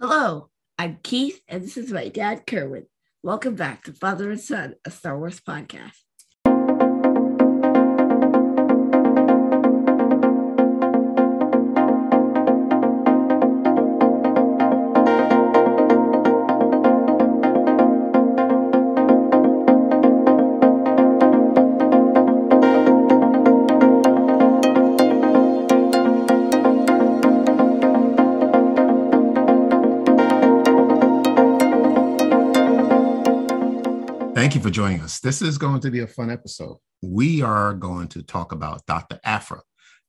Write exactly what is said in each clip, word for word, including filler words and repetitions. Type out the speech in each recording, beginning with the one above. Hello, I'm Keith, and this is my dad, Kerwin. Welcome back to Father and Son, a Star Wars podcast. Thank you for joining us. This is going to be a fun episode. We are going to talk about Doctor Aphra.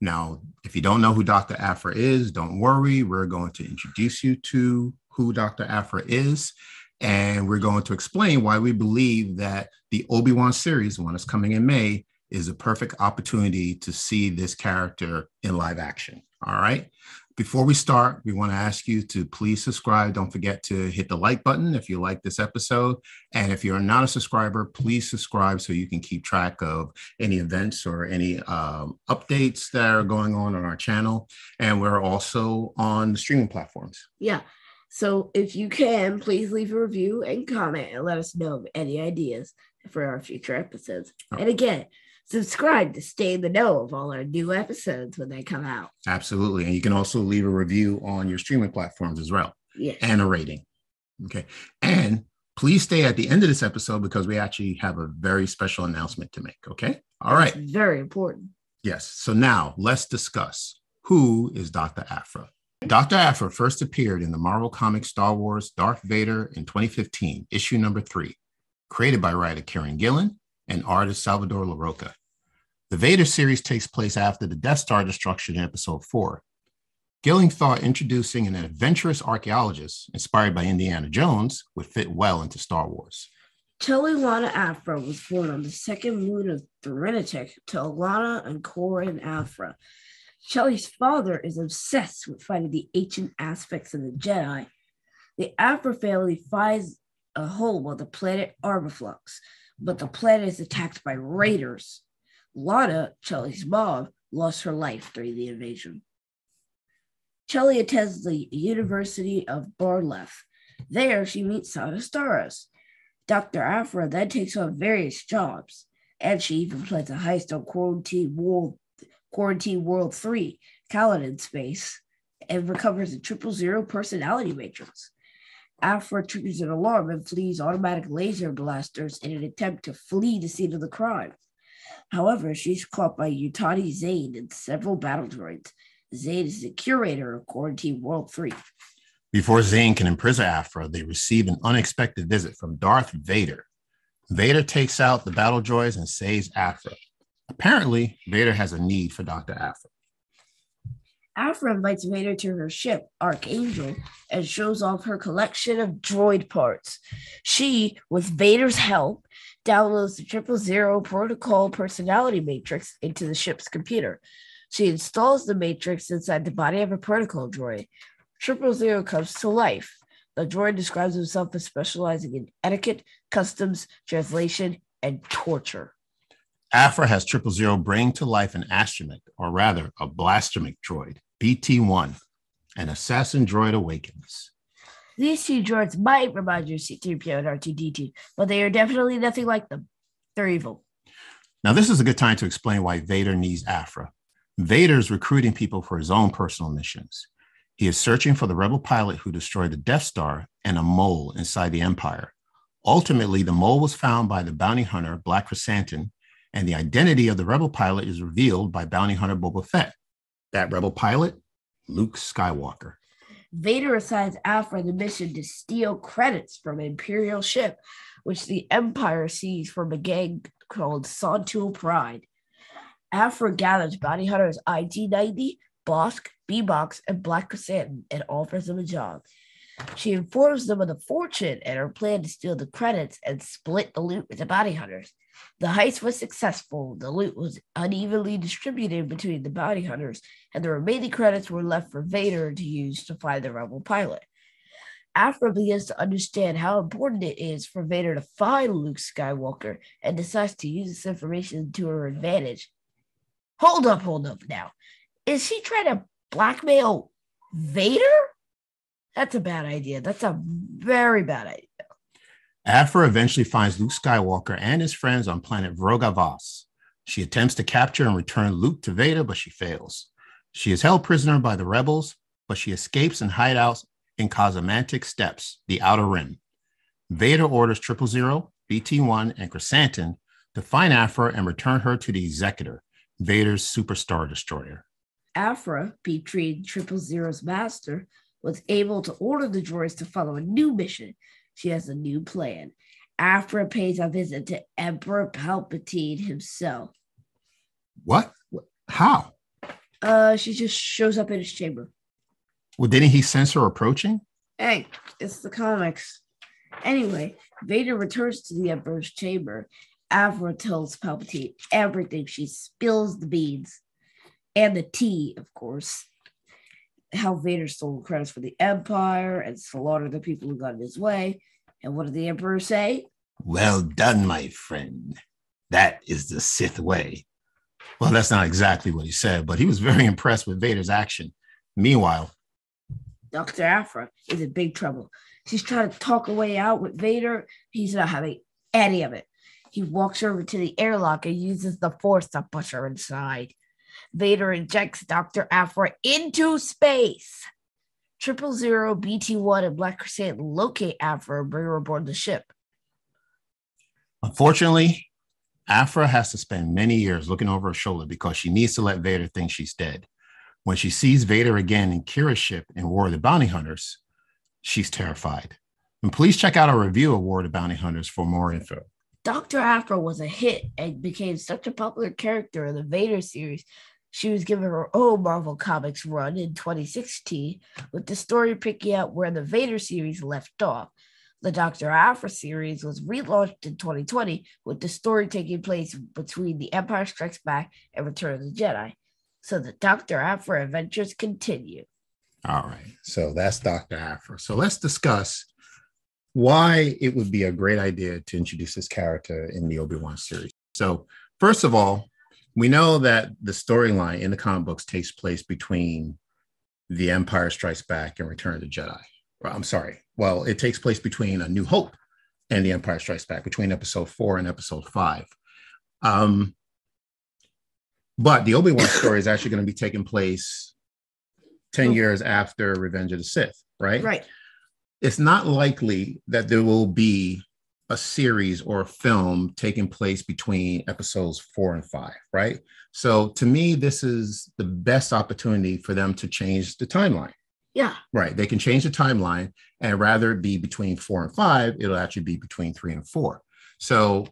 Now, if you don't know who Doctor Aphra is, don't worry. We're going to introduce you to who Doctor Aphra is, and we're going to explain why we believe that the Obi-Wan series, one that's coming in May, is a perfect opportunity to see this character in live action. All right. Before we start, we want to ask you to please subscribe. Don't forget to hit the like button if you like this episode. And if you're not a subscriber, please subscribe so you can keep track of any events or any um, updates that are going on on our channel. And we're also on the streaming platforms. Yeah. So if you can, please leave a review and comment and let us know of any ideas for our future episodes. Oh. And again, subscribe to stay in the know of all our new episodes when they come out. Absolutely. And you can also leave a review on your streaming platforms as well. Yes. And a rating. Okay. And please stay at the end of this episode because we actually have a very special announcement to make. Okay. All right. That's very important. Yes. So now let's discuss who is Doctor Aphra. Doctor Aphra first appeared in the Marvel Comics Star Wars Darth Vader in twenty fifteen, issue number three, created by writer Karen Gillen and artist Salvador LaRocca. The Vader series takes place after the Death Star destruction in episode four. Gillen thought introducing an adventurous archaeologist inspired by Indiana Jones would fit well into Star Wars. Chelli Lona Aphra was born on the second moon of the Renatech to Alana and Corin Afra. Chelli's father is obsessed with finding the ancient aspects of the Jedi. The Aphra family finds a home on the planet Arbiflux, but the planet is attacked by raiders. Lana, Chelli's mom, lost her life during the invasion. Chelli attends the University of Barlef. There, she meets Sanastaris. Doctor Aphra then takes on various jobs, and she even plays a heist on Quarantine World, Quarantine World three, Kaladin Space, and recovers a Triple Zero personality matrix. Aphra triggers an alarm and flees automatic laser blasters in an attempt to flee the scene of the crime. However, she's caught by Yutani Zane and several battle droids. Zane is the curator of Quarantine World three. Before Zane can imprison Aphra, they receive an unexpected visit from Darth Vader. Vader takes out the battle droids and saves Aphra. Apparently, Vader has a need for Doctor Aphra. Aphra invites Vader to her ship, Archangel, and shows off her collection of droid parts. She, with Vader's help, downloads the Triple Zero Protocol personality matrix into the ship's computer. She installs the matrix inside the body of a protocol droid. Triple Zero comes to life. The droid describes himself as specializing in etiquette, customs, translation, and torture. Aphra has Triple Zero bring to life an astromech, or rather a blastermech droid, B T one. An assassin droid awakens. These two droids might remind you of C three P O and R two D two, but they are definitely nothing like them. They're evil. Now, this is a good time to explain why Vader needs Aphra. Vader is recruiting people for his own personal missions. He is searching for the rebel pilot who destroyed the Death Star and a mole inside the Empire. Ultimately, the mole was found by the bounty hunter Black Krrsantan, and the identity of the rebel pilot is revealed by bounty hunter Boba Fett. That rebel pilot, Luke Skywalker. Vader assigns Aphra the mission to steal credits from an Imperial ship, which the Empire seized from a gang called Santuil Pride. Aphra gathers bounty hunters I G ninety, Bosk, Bbox, and Black Krrsantan and offers them a job. She informs them of the fortune and her plan to steal the credits and split the loot with the bounty hunters. The heist was successful. The loot was unevenly distributed between the bounty hunters, and the remaining credits were left for Vader to use to find the rebel pilot. Aphra begins to understand how important it is for Vader to find Luke Skywalker and decides to use this information to her advantage. Hold up, hold up now. Is she trying to blackmail Vader? That's a bad idea. That's a very bad idea. Aphra eventually finds Luke Skywalker and his friends on planet Vroga Voss. She attempts to capture and return Luke to Vader, but she fails. She is held prisoner by the rebels, but she escapes and hideouts in Cosmantic Steps, the Outer Rim. Vader orders Triple Zero, B T one, and Krrsantan to find Aphra and return her to the Executor, Vader's Superstar Destroyer. Aphra, betrayed Triple Zero's master, was able to order the droids to follow a new mission. She has a new plan. Aphra pays a visit to Emperor Palpatine himself. What? How? Uh, she just shows up in his chamber. Well, didn't he sense her approaching? Hey, it's the comics. Anyway, Vader returns to the Emperor's chamber. Aphra tells Palpatine everything. She spills the beans and the tea, of course. How Vader stole credits for the Empire and slaughtered the people who got in his way. And what did the Emperor say? Well done, my friend. That is the Sith way. Well, that's not exactly what he said, but he was very impressed with Vader's action. Meanwhile, Doctor Aphra is in big trouble. She's trying to talk her way out with Vader. He's not having any of it. He walks her over to the airlock and uses the Force to push her inside. Vader injects Doctor Aphra into space. Triple Zero, B T one, and Black Krrsantan locate Aphra and bring her aboard the ship. Unfortunately, Aphra has to spend many years looking over her shoulder because she needs to let Vader think she's dead. When she sees Vader again in Kira's ship in War of the Bounty Hunters, she's terrified. And please check out our review of War of the Bounty Hunters for more info. Doctor Aphra was a hit and became such a popular character in the Vader series. She was given her own Marvel Comics run in twenty sixteen, with the story picking up where the Vader series left off. The Doctor Aphra series was relaunched in twenty twenty, with the story taking place between The Empire Strikes Back and Return of the Jedi. So the Doctor Aphra adventures continue. All right, so that's Doctor Aphra. So let's discuss why it would be a great idea to introduce this character in the Obi-Wan series. So first of all, we know that the storyline in the comic books takes place between The Empire Strikes Back and Return of the Jedi. Well, I'm sorry. Well, it takes place between A New Hope and The Empire Strikes Back, between episode four and episode five. Um, but the Obi-Wan story is actually going to be taking place ten years after Revenge of the Sith, right? Right. It's not likely that there will be a series or a film taking place between episodes four and five, right? So to me, this is the best opportunity for them to change the timeline. Yeah. Right. They can change the timeline, and rather it be between four and five, it'll actually be between three and four. So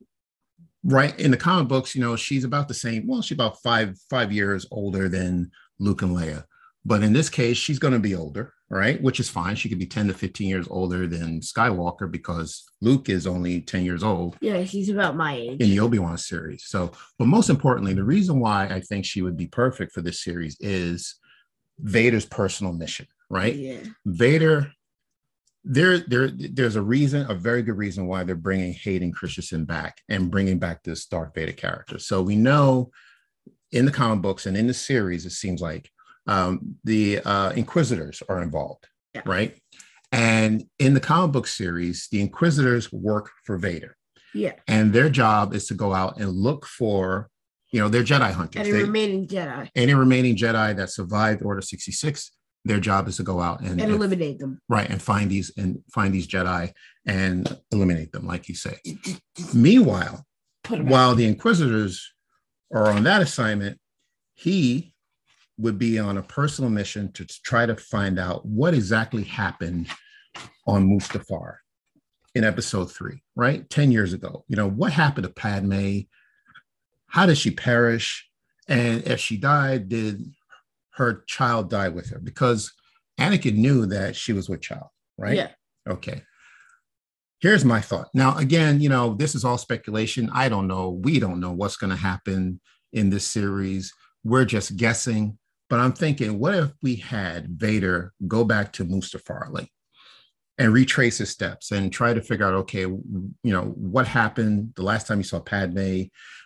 right in the comic books, you know, she's about the same. Well, she's about five, five years older than Luke and Leia. But in this case, she's going to be older, right? Which is fine. She could be ten to fifteen years older than Skywalker because Luke is only ten years old. Yeah, he's about my age. In the Obi-Wan series. So, but most importantly, the reason why I think she would be perfect for this series is Vader's personal mission, right? Yeah. Vader, there, there, there's a reason, a very good reason why they're bringing Hayden Christensen back and bringing back this Darth Vader character. So we know in the comic books and in the series, it seems like Um, the uh, Inquisitors are involved, yeah. Right? And in the comic book series, the Inquisitors work for Vader. Yeah. And their job is to go out and look for, you know, their Jedi hunters. Any they, remaining Jedi. Any remaining Jedi that survived Order sixty-six, their job is to go out and, and eliminate and, them. Right, and find these and find these Jedi and eliminate them, like you say. Meanwhile, while the Inquisitors are on that assignment, he would be on a personal mission to try to find out what exactly happened on Mustafar in episode three, right? ten years ago. You know, what happened to Padme? How did she perish? And if she died, did her child die with her? Because Anakin knew that she was with child, right? Yeah. Okay. Here's my thought. Now, again, you know, this is all speculation. I don't know. We don't know what's going to happen in this series. We're just guessing. But I'm thinking, what if we had Vader go back to Mustafar like, and retrace his steps and try to figure out, okay, you know, what happened the last time you saw Padme?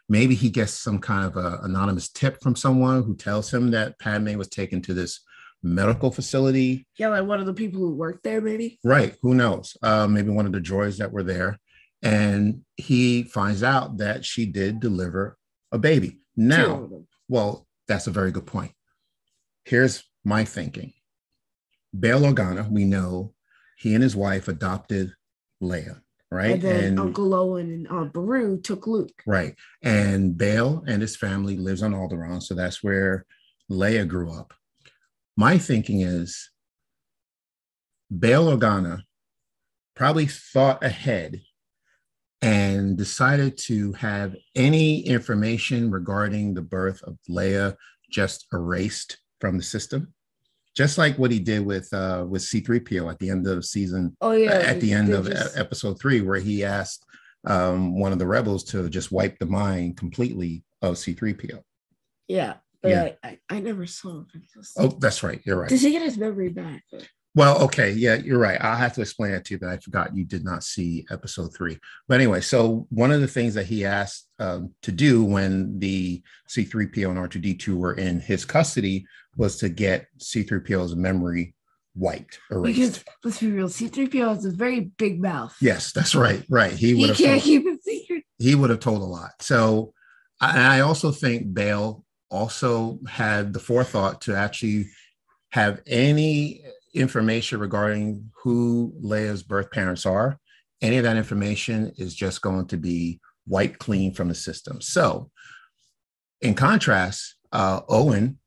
Maybe he gets some kind of a anonymous tip from someone who tells him that Padme was taken to this medical facility. Yeah, like one of the people who worked there, maybe. Right. Who knows? Uh, maybe one of the droids that were there. And he finds out that she did deliver a baby. Now, well, that's a very good point. Here's my thinking. Bail Organa, we know he and his wife adopted Leia, right? And then and, Uncle Owen and Aunt Beru took Luke. Right. And Bail and his family lives on Alderaan, so that's where Leia grew up. My thinking is Bail Organa probably thought ahead and decided to have any information regarding the birth of Leia just erased from the system, just like what he did with uh, with C three P O at the end of season. Oh yeah, uh, at the end of just... episode three, where he asked um, one of the rebels to just wipe the mind completely of C three P O. Yeah, but yeah. I, I, I never saw him. Oh, that's right. You're right. Does he get his memory back? Well, okay, yeah, you're right. I'll have to explain it to you that I forgot you did not see episode three. But anyway, so one of the things that he asked um, to do when the C three P O and R two D two were in his custody was to get C three P O's memory wiped, erased. Because, let's be real, C three P O has a very big mouth. Yes, that's right, right. He, he can't told, keep it secret. He would have told a lot. So I, I also think Bail also had the forethought to actually have any... information regarding who Leia's birth parents are. Any of that information is just going to be wiped clean from the system. So in contrast, uh, Owen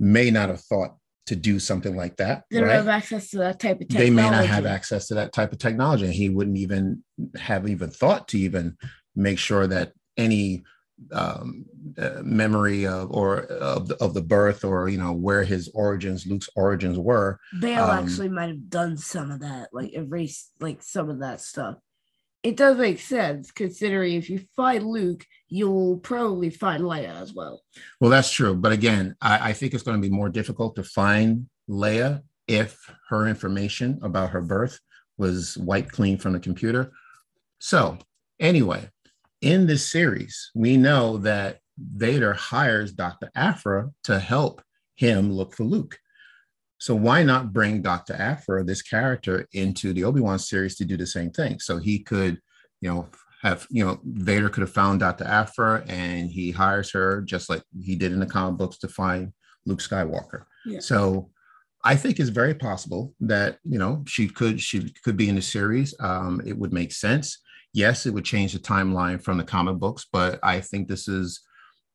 may not have thought to do something like that. They don't right? have access to that type of technology. They may not have access to that type of technology. He wouldn't even have even thought to even make sure that any um uh, memory of or of the, of the birth or you know where his origins Luke's origins were. Bail um, actually might have done some of that, like erased like some of that stuff. It does make sense considering if you find Luke you'll probably find Leia as well. Well, that's true, but again I, I think it's going to be more difficult to find Leia if her information about her birth was wiped clean from the computer. So anyway, in this series, we know that Vader hires Doctor Aphra to help him look for Luke. So why not bring Doctor Aphra, this character, into the Obi-Wan series to do the same thing? So he could, you know, have, you know, Vader could have found Doctor Aphra and he hires her just like he did in the comic books to find Luke Skywalker. Yeah. So I think it's very possible that, you know, she could, she could be in the series. Um, it would make sense. Yes, it would change the timeline from the comic books, but I think this is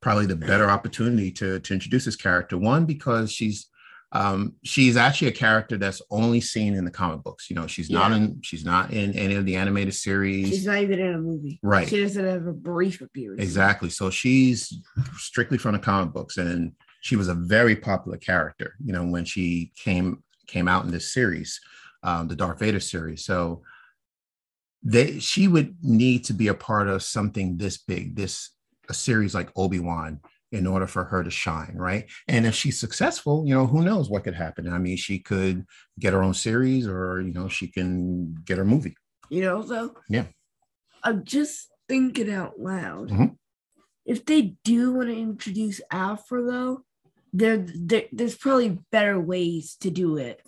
probably the better opportunity to, to introduce this character. One, because she's um, she's actually a character that's only seen in the comic books. You know, she's yeah. not in she's not in any of the animated series. She's not even in a movie. Right. She doesn't have a brief appearance. Exactly. So she's strictly from the comic books, and she was a very popular character. You know, when she came came out in this series, um, the Darth Vader series. So. They, she would need to be a part of something this big, this a series like Obi-Wan, in order for her to shine, right? And if she's successful, you know, who knows what could happen? I mean, she could get her own series, or you know, she can get her movie. You know, so yeah, I'm just thinking out loud. Mm-hmm. If they do want to introduce Aphra, though, there, there, there's probably better ways to do it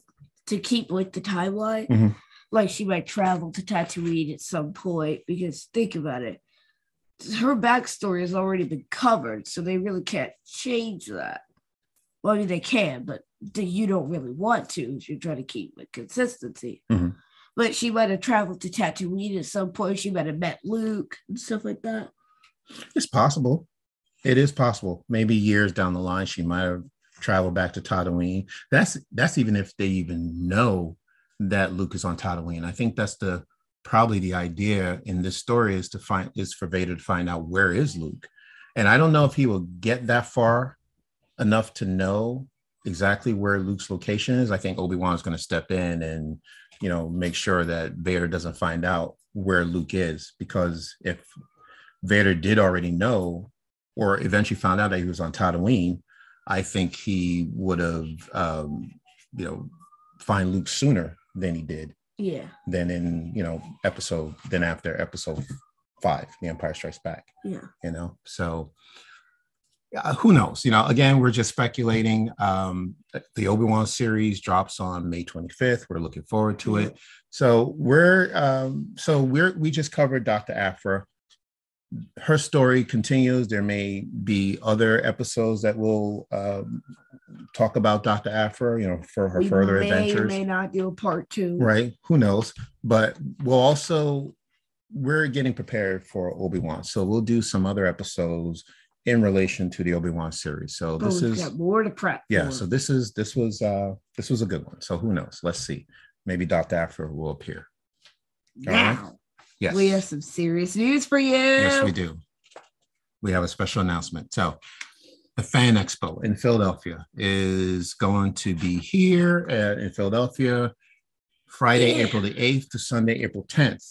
to keep like the timeline. Mm-hmm. Like she might travel to Tatooine at some point, because think about it, her backstory has already been covered, so they really can't change that. Well, I mean, they can, but you don't really want to if you're trying to keep like, consistency. Mm-hmm. But she might have traveled to Tatooine at some point. She might have met Luke and stuff like that. It's possible. It is possible. Maybe years down the line, she might have traveled back to Tatooine. That's that's even if they even know that Luke is on Tatooine. I think that's the probably the idea in this story is to find is for Vader to find out where is Luke, and I don't know if he will get that far enough to know exactly where Luke's location is. I think Obi-Wan is going to step in and you know make sure that Vader doesn't find out where Luke is, because if Vader did already know or eventually found out that he was on Tatooine, I think he would have um, you know find Luke sooner than he did. Yeah. Then in, you know, episode, then after episode five, The Empire Strikes Back. Yeah. You know, so uh, who knows? You know, again, we're just speculating. Um, the Obi-Wan series drops on May twenty-fifth. We're looking forward to it. So we're um, so we're we just covered Doctor Aphra. Her story continues. There may be other episodes that will um, talk about Doctor Aphra, you know, for her we further may, adventures. May not do a part two, right? Who knows? But we'll also we're getting prepared for Obi-Wan, so we'll do some other episodes in relation to the Obi-Wan series. So this oh, is more to prep. Yeah. For. So this is this was uh, this was a good one. So who knows? Let's see. Maybe Doctor Aphra will appear. Now. Right? Yes. We have some serious news for you. Yes, we do. We have a special announcement. So the Fan Expo in Philadelphia is going to be here at, in Philadelphia, Friday, yeah. April the eighth to Sunday, April tenth.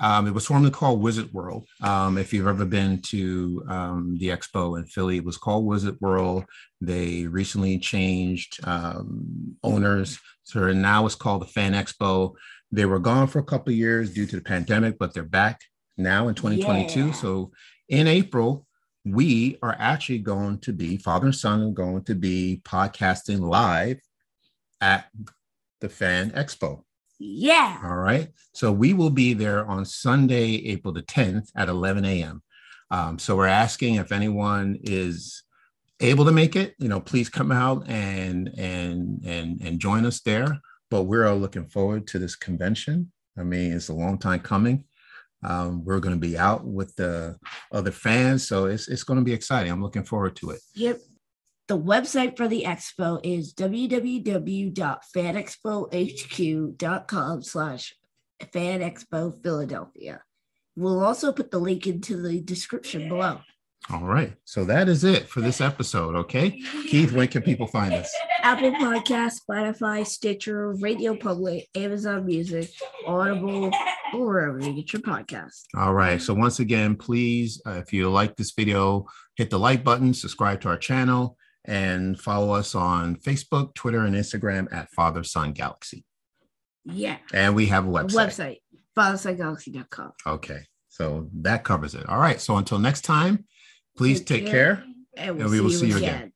Um, it was formerly called Wizard World. Um, if you've ever been to um, the expo in Philly, it was called Wizard World. They recently changed um, owners. So now it's called the Fan Expo. They were gone for a couple of years due to the pandemic, but they're back now in twenty twenty-two. Yeah. So in April, we are actually going to be, father and son are going to be podcasting live at the Fan Expo. Yeah. All right. So we will be there on Sunday, April the tenth at eleven a.m. Um, so we're asking if anyone is able to make it, you know, please come out and and and and join us there. But we're looking forward to this convention. I mean, it's a long time coming. Um, we're going to be out with the other fans. So it's it's going to be exciting. I'm looking forward to it. Yep. The website for the expo is www.fanexpohq.com slash fanexpo Philadelphia. We'll also put the link into the description below. All right. So that is it for this episode. Okay. Keith, where can people find us? Apple Podcasts, Spotify, Stitcher, Radio Public, Amazon Music, Audible, or wherever you get your podcasts. All right. So once again, please, uh, if you like this video, hit the like button, subscribe to our channel, and follow us on Facebook, Twitter, and Instagram at FatherSonGalaxy. Yeah. And we have a website. Website, father son galaxy dot com. Okay. So that covers it. All right. So until next time, please take care, and we will see you again.